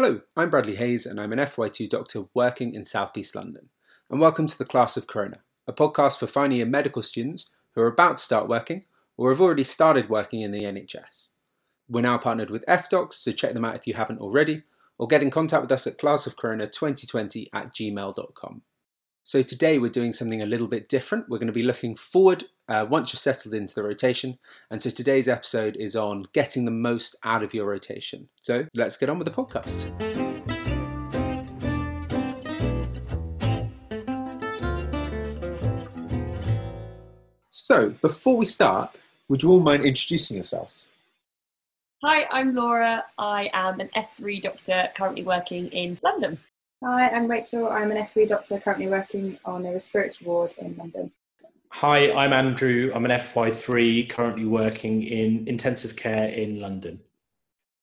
Hello, I'm Bradley Hayes and I'm an FY2 doctor working in South East London. And welcome to The Class of Corona, a podcast for final year medical students who are about to start working or have already started working in the NHS. We're now partnered with FDocs, so check them out if you haven't already, or get in contact with us at classofcorona2020@gmail.com. So today we're doing something a little bit different. We're going to be looking forward once you're settled into the rotation. And so today's episode is on getting the most out of your rotation. So let's get on with the podcast. So before we start, would you all mind introducing yourselves? Hi, I'm Laura. I am an F3 doctor currently working in London. Hi, I'm Rachel. I'm an F3 doctor currently working on a respiratory ward in London. Hi, I'm Andrew. I'm an FY3 currently working in intensive care in London.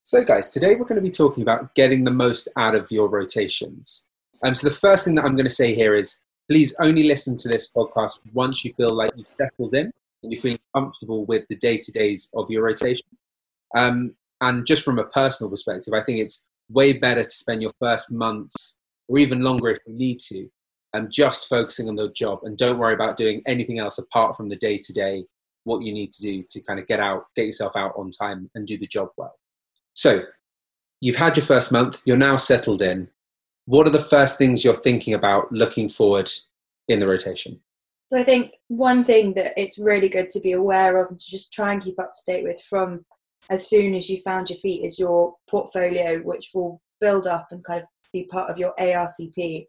So guys, today we're going to be talking about getting the most out of your rotations. So the first thing that I'm going to say here is please only listen to this podcast once you feel like you've settled in and you're feeling comfortable with the day-to-days of your rotation. And just from a personal perspective, I think it's way better to spend your first months or even longer if you need to, and just focusing on the job and don't worry about doing anything else apart from the day-to-day, what you need to do to kind of get yourself out on time and do the job well. So you've had your first month, you're now settled in. What are the first things you're thinking about looking forward in the rotation? So I think one thing that it's really good to be aware of and to just try and keep up to date with from as soon as you found your feet is your portfolio, which will build up and kind of be part of your ARCP.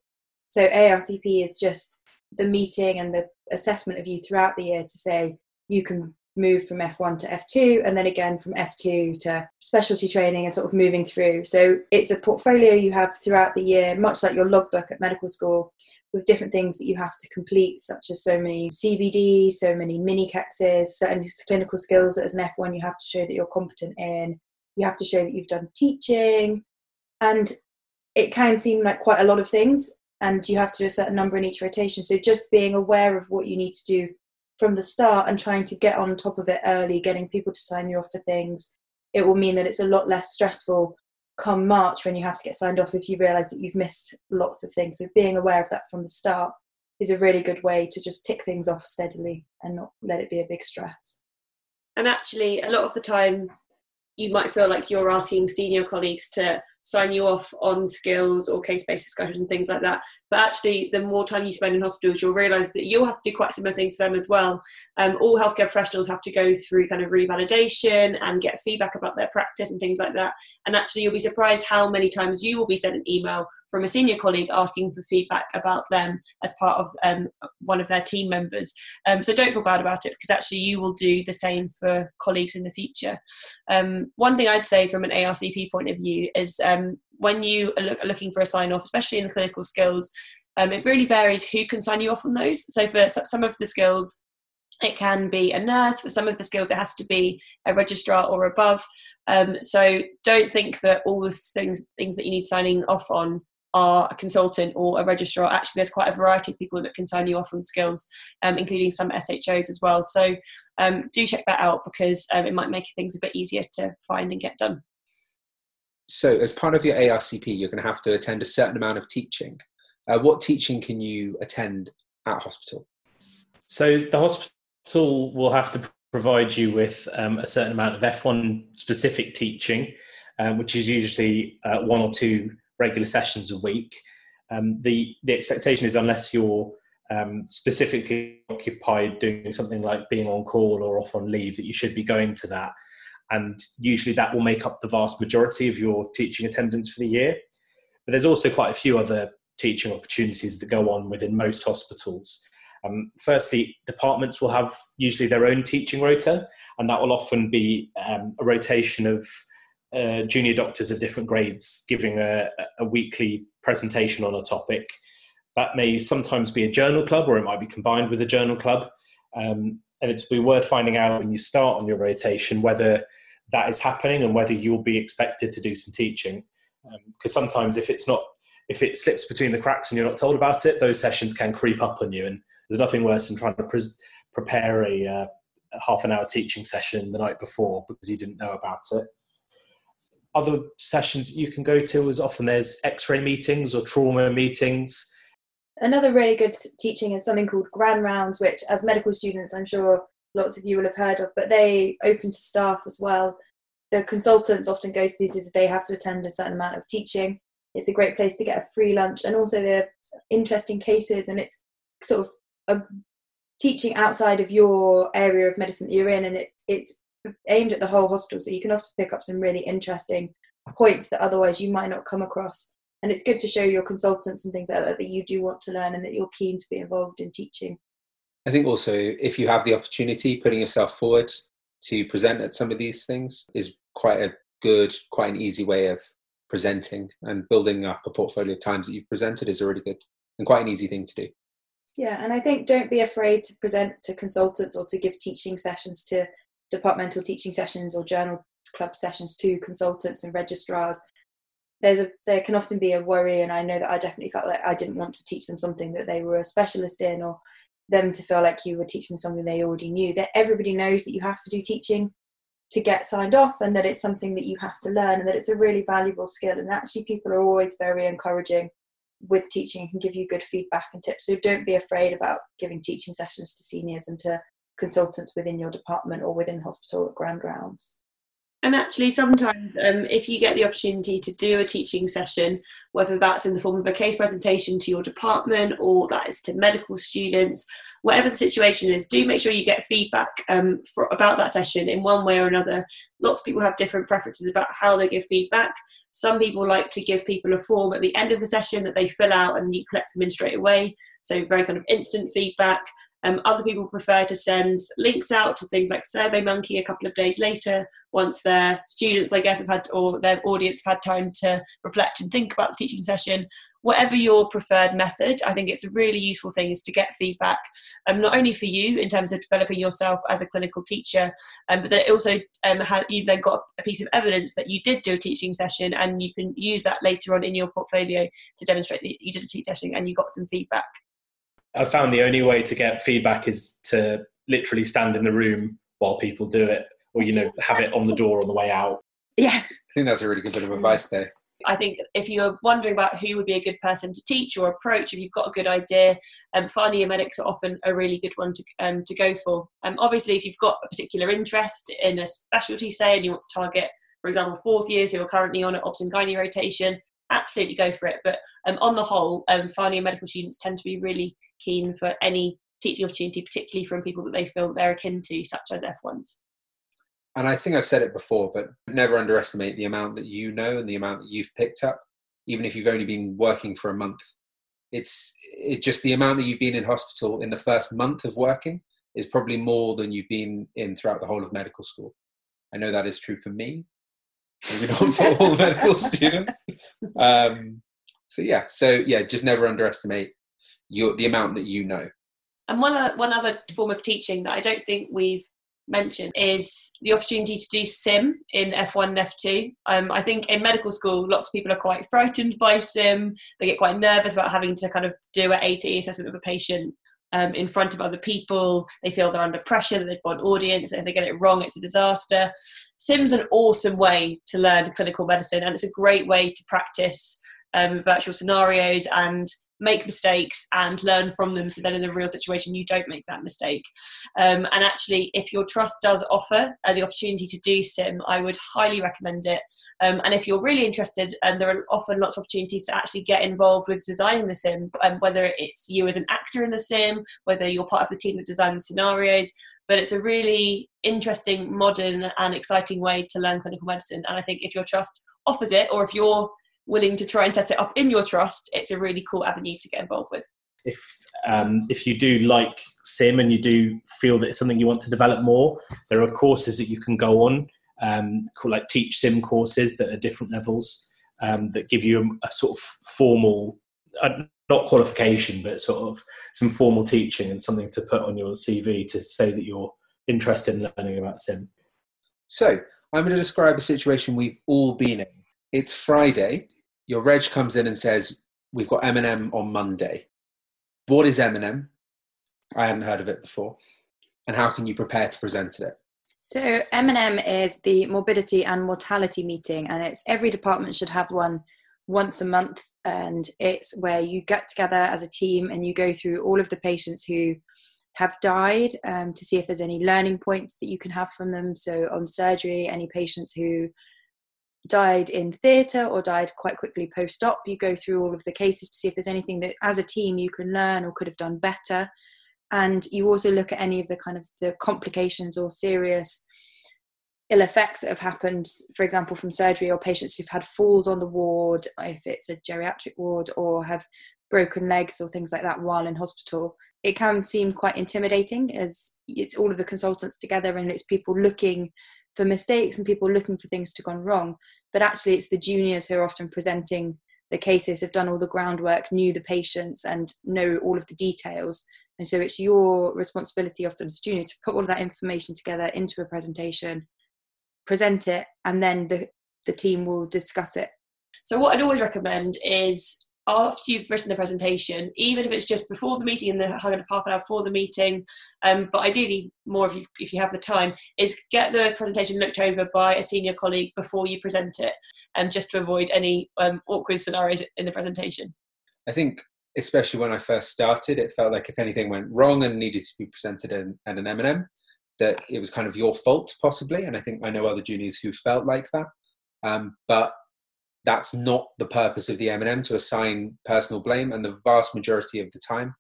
So ARCP is just the meeting and the assessment of you throughout the year to say you can move from F1 to F2 and then again from F2 to specialty training and sort of moving through. So it's a portfolio you have throughout the year, much like your logbook at medical school, with different things that you have to complete, such as so many CBD, so many mini CEXs, certain clinical skills that as an F1 you have to show that you're competent in. You have to show that you've done teaching, and it can seem like quite a lot of things, and you have to do a certain number in each rotation. So just being aware of what you need to do from the start and trying to get on top of it early, getting people to sign you off for things, it will mean that it's a lot less stressful come March when you have to get signed off if you realise that you've missed lots of things. So being aware of that from the start is a really good way to just tick things off steadily and not let it be a big stress. And actually, a lot of the time, you might feel like you're asking senior colleagues to sign you off on skills or case-based discussion, things like that. But actually, the more time you spend in hospitals, you'll realise that you'll have to do quite similar things to them as well. All healthcare professionals have to go through kind of revalidation and get feedback about their practice and things like that. And actually, you'll be surprised how many times you will be sent an email from a senior colleague asking for feedback about them as part of one of their team members. So don't feel bad about it, because actually you will do the same for colleagues in the future. One thing I'd say from an ARCP point of view is when you are looking for a sign-off, especially in the clinical skills, it really varies who can sign you off on those. So for some of the skills, it can be a nurse. For some of the skills, it has to be a registrar or above. So don't think that all the things that you need signing off on are a consultant or a registrar. Actually, there's quite a variety of people that can sign you off on skills, including some SHOs as well. So do check that out, because it might make things a bit easier to find and get done. So as part of your ARCP, you're going to have to attend a certain amount of teaching. What teaching can you attend at hospital? So the hospital will have to provide you with a certain amount of F1 specific teaching, which is usually one or two regular sessions a week. The expectation is, unless you're specifically occupied doing something like being on call or off on leave, that you should be going to that. And usually that will make up the vast majority of your teaching attendance for the year. But there's also quite a few other teaching opportunities that go on within most hospitals. Firstly, departments will have usually their own teaching rota, and that will often be a rotation of junior doctors of different grades giving a weekly presentation on a topic. That may sometimes be a journal club, or it might be combined with a journal club, and it's be worth finding out when you start on your rotation whether that is happening and whether you'll be expected to do some teaching, because sometimes if it slips between the cracks and you're not told about it, those sessions can creep up on you, and there's nothing worse than trying to prepare a half an hour teaching session the night before because you didn't know about it. other sessions that you can go to as often there's x-ray meetings or trauma meetings. Another really good teaching is something called Grand Rounds, which as medical students, I'm sure lots of you will have heard of, but they open to staff as well. The consultants often go to these as they have to attend a certain amount of teaching. It's a great place to get a free lunch, and also they're interesting cases, and it's sort of a teaching outside of your area of medicine that you're in, and it's aimed at the whole hospital, so you can often pick up some really interesting points that otherwise you might not come across. And it's good to show your consultants and things like that that you do want to learn and that you're keen to be involved in teaching. I think also, if you have the opportunity, putting yourself forward to present at some of these things is quite an easy way of presenting, and building up a portfolio of times that you've presented is a really good and quite an easy thing to do. Yeah, and I think don't be afraid to present to consultants or to give teaching sessions, to departmental teaching sessions or journal club sessions to consultants and registrars. There can often be a worry, and I know that I definitely felt like I didn't want to teach them something that they were a specialist in, or them to feel like you were teaching them something they already knew. That everybody knows that you have to do teaching to get signed off, and that it's something that you have to learn, and that it's a really valuable skill, and actually people are always very encouraging with teaching and can give you good feedback and tips. So don't be afraid about giving teaching sessions to seniors and to consultants within your department or within hospital at Grand Rounds. And actually sometimes if you get the opportunity to do a teaching session, whether that's in the form of a case presentation to your department or that is to medical students, whatever the situation is, do make sure you get feedback about that session in one way or another. Lots of people have different preferences about how they give feedback. Some people like to give people a form at the end of the session that they fill out and you collect them in straight away. So very kind of instant feedback. Other people prefer to send links out to things like SurveyMonkey a couple of days later, once their students, I guess, have had, or their audience have had time to reflect and think about the teaching session. Whatever your preferred method, I think it's a really useful thing is to get feedback, not only for you in terms of developing yourself as a clinical teacher, but that also you've then got a piece of evidence that you did do a teaching session, and you can use that later on in your portfolio to demonstrate that you did a teaching session and you got some feedback. I found the only way to get feedback is to literally stand in the room while people do it, or, you know, have it on the door on the way out. Yeah. I think that's a really good bit of advice there. I think if you're wondering about who would be a good person to teach or approach, if you've got a good idea, finding your medics are often a really good one to go for. Obviously, if you've got a particular interest in a specialty, say, and you want to target, for example, fourth years who are currently on an obs and gynae rotation, absolutely go for it. But on the whole, final year medical students tend to be really keen for any teaching opportunity, particularly from people that they feel they're akin to, such as F1s. And I think I've said it before, but never underestimate the amount that you know and the amount that you've picked up, even if you've only been working for a month. It's just the amount that you've been in hospital in the first month of working is probably more than you've been in throughout the whole of medical school. I know that is true for me. Maybe not for all medical students. So just never underestimate the amount that you know. And one other form of teaching that I don't think we've mentioned is the opportunity to do SIM in F1 and F2. I think in medical school, lots of people are quite frightened by SIM. They get quite nervous about having to kind of do an A to E assessment of a patient in front of other people. They feel they're under pressure, that they've got an audience, and if they get it wrong, it's a disaster. SIM's an awesome way to learn clinical medicine, and it's a great way to practice virtual scenarios and make mistakes and learn from them, so that in the real situation you don't make that mistake. And actually, if your trust does offer the opportunity to do SIM, I would highly recommend it. And if you're really interested, and there are often lots of opportunities to actually get involved with designing the SIM, whether it's you as an actor in the SIM, whether you're part of the team that designs the scenarios, but it's a really interesting, modern and exciting way to learn clinical medicine. And I think if your trust offers it, or if you're willing to try and set it up in your trust, it's a really cool avenue to get involved with. If you do like SIM and you do feel that it's something you want to develop more, there are courses that you can go on, like Teach SIM courses that are different levels, that give you a sort of formal, not qualification, but sort of some formal teaching and something to put on your CV to say that you're interested in learning about SIM. So I'm going to describe a situation we've all been in. It's Friday. Your reg comes in and says, we've got M&M on Monday. What is M&M? I hadn't heard of it before. And how can you prepare to present at it? So M&M is the morbidity and mortality meeting, and it's every department should have one once a month, and it's where you get together as a team and you go through all of the patients who have died to see if there's any learning points that you can have from them. So on surgery, any patients who died in theatre or died quite quickly post-op, you go through all of the cases to see if there's anything that as a team you can learn or could have done better. And you also look at any of the kind of the complications or serious ill effects that have happened, for example, from surgery, or patients who've had falls on the ward, if it's a geriatric ward, or have broken legs or things like that while in hospital. It can seem quite intimidating as it's all of the consultants together and it's people looking for mistakes and people looking for things to have gone wrong. But actually it's the juniors who are often presenting the cases, have done all the groundwork, knew the patients and know all of the details. And so it's your responsibility often as a junior to put all of that information together into a presentation, present it, and then the team will discuss it. So what I'd always recommend is after you've written the presentation, even if it's just before the meeting and the kind of half an hour before the meeting, but ideally more if you have the time, is get the presentation looked over by a senior colleague before you present it, and just to avoid any awkward scenarios in the presentation. I think especially when I first started, it felt like if anything went wrong and needed to be presented at an M&M, that it was kind of your fault possibly. And I think I know other juniors who felt like that, but that's not the purpose of the M&M, to assign personal blame. And the vast majority of the time,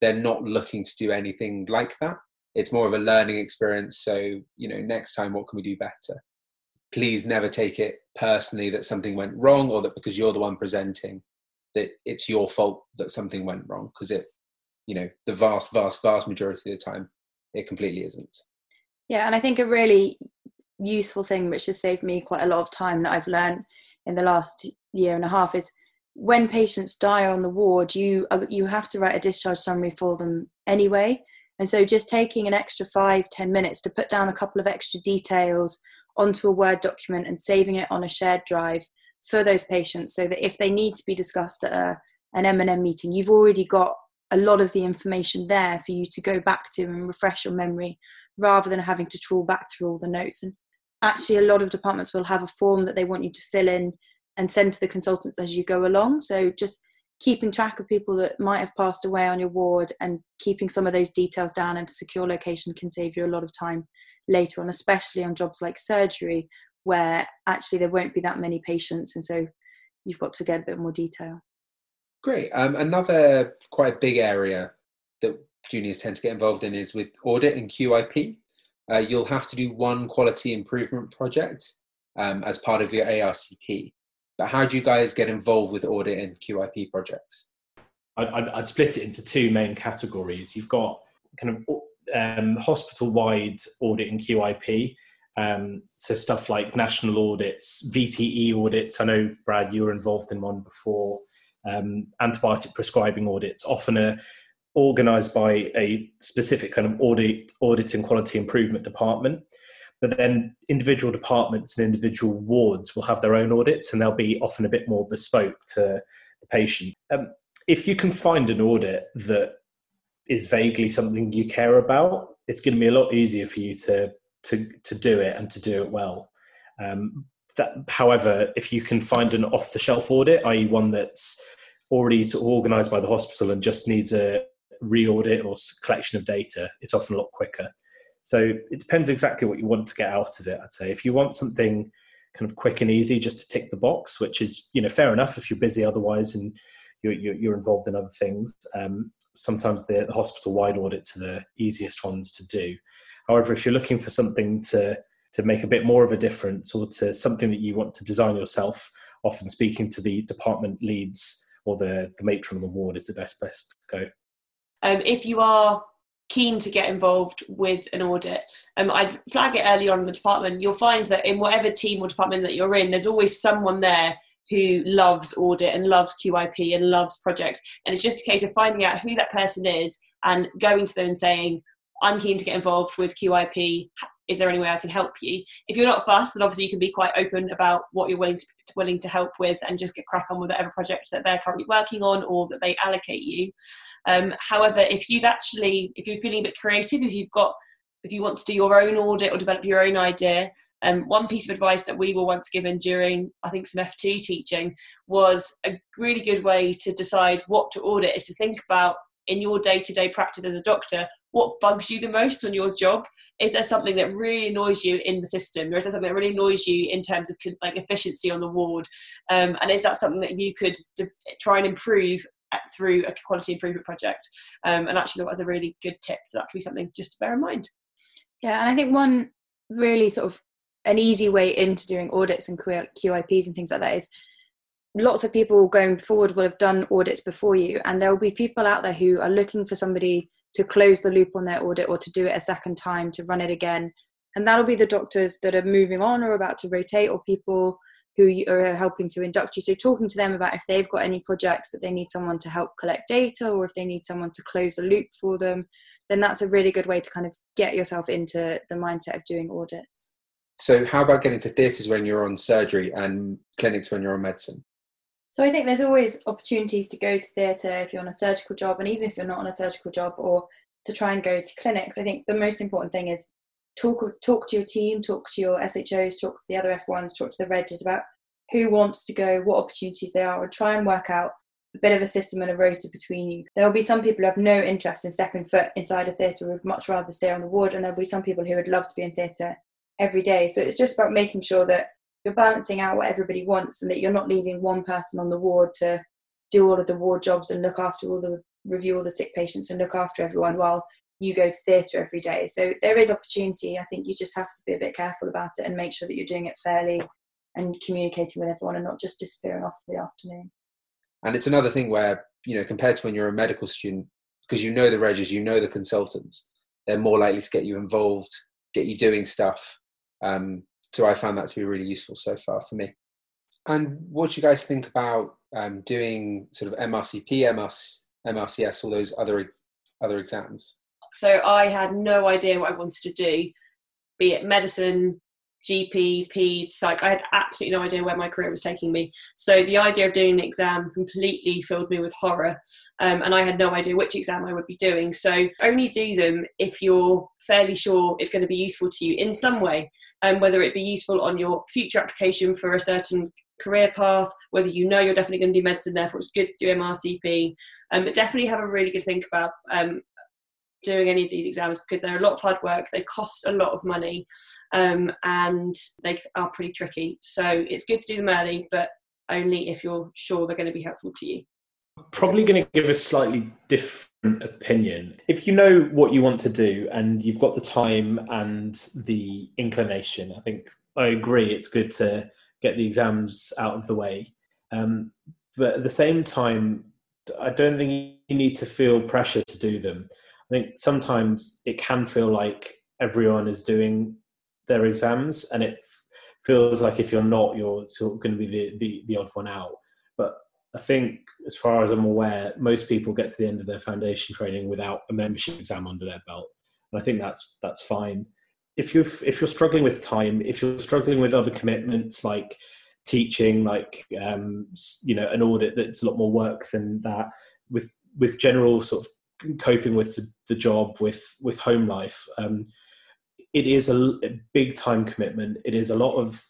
they're not looking to do anything like that. It's more of a learning experience. So, you know, next time, what can we do better? Please never take it personally that something went wrong, or that because you're the one presenting that it's your fault that something went wrong. Because it, you know, the vast, vast, vast majority of the time, it completely isn't. Yeah. And I think a really useful thing, which has saved me quite a lot of time that I've learned in the last year and a half, is when patients die on the ward, you have to write a discharge summary for them anyway. And so just taking an extra 5-10 minutes to put down a couple of extra details onto a Word document and saving it on a shared drive for those patients, so that if they need to be discussed at an M&M meeting, you've already got a lot of the information there for you to go back to and refresh your memory, rather than having to trawl back through all the notes. And actually a lot of departments will have a form that they want you to fill in and send to the consultants as you go along. So just keeping track of people that might have passed away on your ward and keeping some of those details down in a secure location can save you a lot of time later on, especially on jobs like surgery, where actually there won't be that many patients. And so you've got to get a bit more detail. Great. Another quite big area that juniors tend to get involved in is with audit and QIP. You'll have to do one quality improvement project as part of your ARCP. But how do you guys get involved with audit and QIP projects? I'd split it into two main categories. You've got kind of hospital-wide audit and QIP. So stuff like national audits, VTE audits. I know, Brad, you were involved in one before. Antibiotic prescribing audits, often organised by a specific kind of audit and quality improvement department. But then individual departments and individual wards will have their own audits, and they'll be often a bit more bespoke to the patient. If you can find an audit that is vaguely something you care about, it's going to be a lot easier for you to do it and to do it well. However, if you can find an off-the-shelf audit, i.e. one that's already sort of organised by the hospital and just needs a re-audit or collection of data, it's often a lot quicker. So it depends exactly what you want to get out of it, I'd say. If you want something kind of quick and easy just to tick the box, which is, you know, fair enough if you're busy otherwise and you're involved in other things, sometimes the hospital-wide audits are the easiest ones to do. However, if you're looking for something to make a bit more of a difference, or to something that you want to design yourself, often speaking to the department leads or the matron of the ward is the best place to go. If you are keen to get involved with an audit, I'd flag it early on in the department. You'll find that in whatever team or department that you're in, there's always someone there who loves audit and loves QIP and loves projects. And it's just a case of finding out who that person is and going to them and saying, I'm keen to get involved with QIP. Is there any way I can help you? If you're not fussed, then obviously you can be quite open about what you're willing to help with and just get crack on with whatever project that they're currently working on or that they allocate you. However, if you're feeling a bit creative, if you've got if you want to do your own audit or develop your own idea. One piece of advice that we were once given during, I think, some F2 teaching was a really good way to decide what to audit is to think about in your day-to-day practice as a doctor, what bugs you the most on your job? Is there something that really annoys you in the system? Or is there something that really annoys you in terms of like efficiency on the ward? And is that something that you could try and improve through a quality improvement project? And actually that was a really good tip. So that could be something just to bear in mind. Yeah, and I think one really sort of an easy way into doing audits and QIPs and things like that is lots of people going forward will have done audits before you, and there will be people out there who are looking for somebody to close the loop on their audit or to do it a second time, to run it again. And that'll be the doctors that are moving on or about to rotate, or people who are helping to induct you. So talking to them about if they've got any projects that they need someone to help collect data, or if they need someone to close the loop for them, then that's a really good way to kind of get yourself into the mindset of doing audits. So how about getting to theatres when you're on surgery and clinics when you're on medicine? So I think there's always opportunities to go to theatre if you're on a surgical job, and even if you're not on a surgical job, or to try and go to clinics. I think the most important thing is talk to your team, talk to your SHOs, talk to the other F1s, talk to the regs about who wants to go, what opportunities there are, and try and work out a bit of a system and a rota between you. There will be some people who have no interest in stepping foot inside a theatre, would much rather stay on the ward, and there will be some people who would love to be in theatre every day. So it's just about making sure that you're balancing out what everybody wants, and that you're not leaving one person on the ward to do all of the ward jobs and review all the sick patients and look after everyone while you go to theatre every day. So there is opportunity. I think you just have to be a bit careful about it and make sure that you're doing it fairly and communicating with everyone and not just disappearing off for the afternoon. And it's another thing where, you know, compared to when you're a medical student, because you know the regs, you know the consultants, they're more likely to get you involved, get you doing stuff. So I found that to be really useful so far for me. And what do you guys think about doing sort of MRCP, MRCS, all those other exams? So I had no idea what I wanted to do, be it medicine, GP, peds, psych. I had absolutely no idea where my career was taking me. So the idea of doing an exam completely filled me with horror, and I had no idea which exam I would be doing. So only do them if you're fairly sure it's going to be useful to you in some way, whether it be useful on your future application for a certain career path, whether you know you're definitely going to do medicine, therefore it's good to do MRCP. But definitely have a really good think about doing any of these exams, because they're a lot of hard work, they cost a lot of money, and they are pretty tricky. So it's good to do them early, but only if you're sure they're going to be helpful to you. Probably going to give a slightly different opinion. If you know what you want to do and you've got the time and the inclination, I think I agree it's good to get the exams out of the way. But at the same time, I don't think you need to feel pressure to do them. I think sometimes it can feel like everyone is doing their exams, and it feels like if you're not, you're sort of going to be the odd one out. But I think, as far as I'm aware, most people get to the end of their foundation training without a membership exam under their belt, and I think that's fine. If you're struggling with time, if you're struggling with other commitments like teaching, like you know, an audit that's a lot more work than that, with general sort of coping with the job, with home life, it is a big time commitment. It is a lot of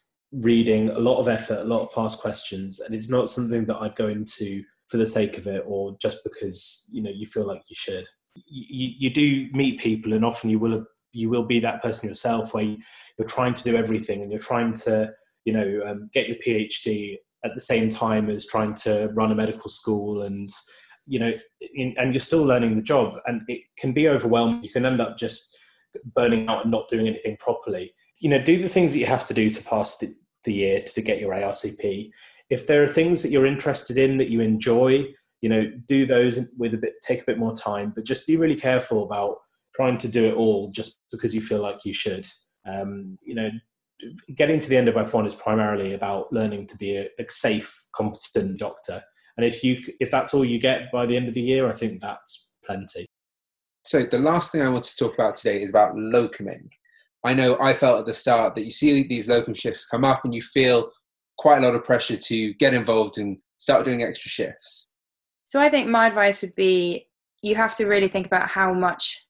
reading, a lot of effort, a lot of past questions, and it's not something that I'd go into for the sake of it or just because, you know, you feel like you should. You do meet people, and often you will be that person yourself where you're trying to do everything, and you're trying to, you know, get your PhD at the same time as trying to run a medical school, and you know, and you're still learning the job, and it can be overwhelming. You can end up just burning out and not doing anything properly. You know, do the things that you have to do to pass the year, to get your ARCP. If there are things that you're interested in, that you enjoy, you know, do those take a bit more time, but just be really careful about trying to do it all just because you feel like you should. You know, getting to the end of F1 is primarily about learning to be a safe, competent doctor. And if that's all you get by the end of the year, I think that's plenty. So the last thing I want to talk about today is about locuming. I know I felt at the start that you see these locum shifts come up and you feel quite a lot of pressure to get involved and start doing extra shifts. So I think my advice would be you have to really think about how much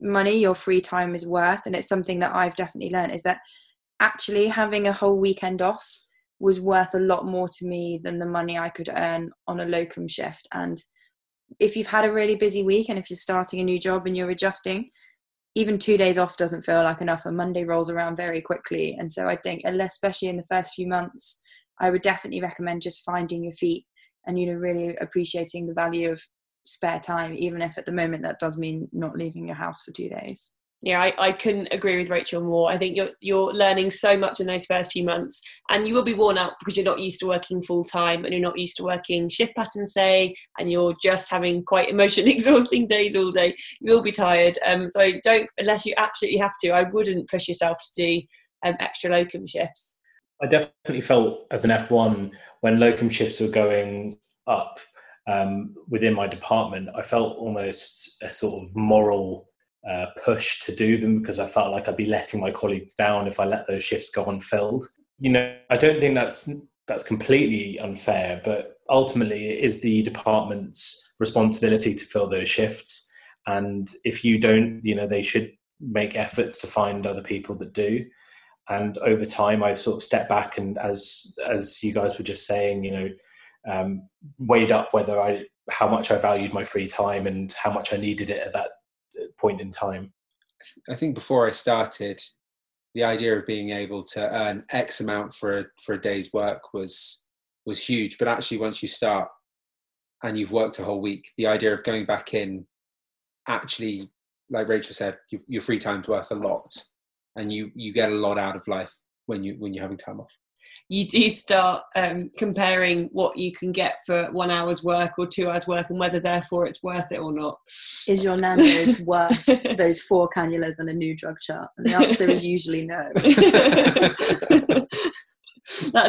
money your free time is worth. And it's something that I've definitely learned, is that actually having a whole weekend off was worth a lot more to me than the money I could earn on a locum shift. And if you've had a really busy week and if you're starting a new job and you're adjusting, even 2 days off doesn't feel like enough, and Monday rolls around very quickly. And so I think, especially in the first few months, I would definitely recommend just finding your feet and, you know, really appreciating the value of spare time, even if at the moment that does mean not leaving your house for 2 days. Yeah, I couldn't agree with Rachel more. I think you're learning so much in those first few months, and you will be worn out because you're not used to working full time and you're not used to working shift patterns, say, and you're just having quite emotionally exhausting days all day. You will be tired. So don't, unless you absolutely have to, I wouldn't push yourself to do extra locum shifts. I definitely felt as an F1 when locum shifts were going up within my department, I felt almost a sort of moral push to do them, because I felt like I'd be letting my colleagues down if I let those shifts go unfilled. You know, I don't think that's completely unfair, but ultimately it is the department's responsibility to fill those shifts. And if you don't, you know, they should make efforts to find other people that do. And over time, I've sort of stepped back and, as you guys were just saying, you know, weighed up whether how much I valued my free time and how much I needed it at that point in time. I think before I started, the idea of being able to earn X amount for a day's work was huge. But actually, once you start and you've worked a whole week, the idea of going back in, actually, like Rachel said, your free time's worth a lot, and you get a lot out of life when you're having time off. You do start comparing what you can get for 1 hour's work or 2 hours work, and whether therefore it's worth it or not. Is your Nando's worth those 4 cannulas and a new drug chart? And the answer is usually no. That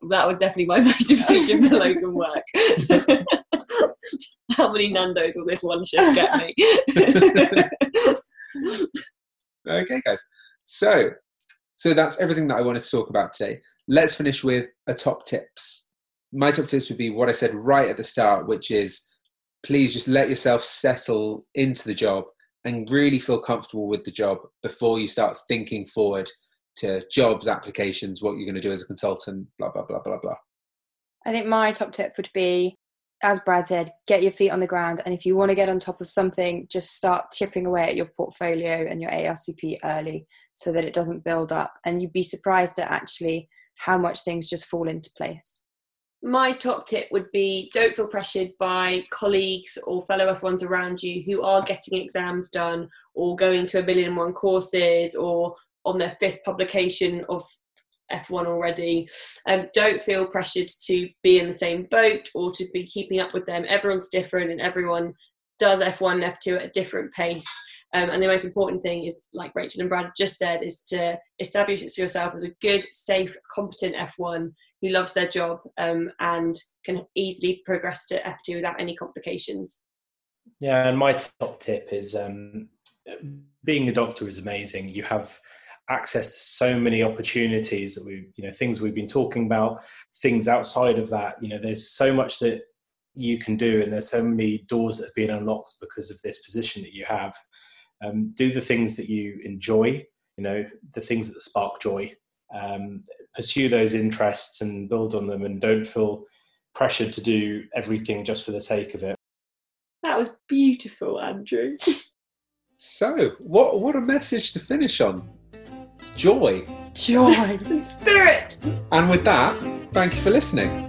was definitely my motivation for locum work. How many Nando's will this one shift get me? Okay, guys. So that's everything that I wanted to talk about today. Let's finish with a top tips. My top tips would be what I said right at the start, which is please just let yourself settle into the job and really feel comfortable with the job before you start thinking forward to jobs, applications, what you're going to do as a consultant, blah, blah, blah, blah, blah. I think my top tip would be, as Brad said, get your feet on the ground. And if you want to get on top of something, just start chipping away at your portfolio and your ARCP early so that it doesn't build up. And you'd be surprised at actually how much things just fall into place. My top tip would be don't feel pressured by colleagues or fellow F1s around you who are getting exams done or going to 1,000,001 courses or on their 5th publication of F1 already. Don't feel pressured to be in the same boat or to be keeping up with them. Everyone's different and everyone does F1 and F2 at a different pace. And the most important thing is, like Rachel and Brad just said, is to establish yourself as a good, safe, competent F1 who loves their job and can easily progress to F2 without any complications. Yeah, and my top tip is being a doctor is amazing. You have access to so many opportunities that things we've been talking about, things outside of that. You know, there's so much that you can do, and there's so many doors that have been unlocked because of this position that you have. Do the things that you enjoy, you know, the things that spark joy. Pursue those interests and build on them, and don't feel pressured to do everything just for the sake of it. That was beautiful, Andrew. So, what a message to finish on. Joy. Joy. Spirit. And with that, thank you for listening.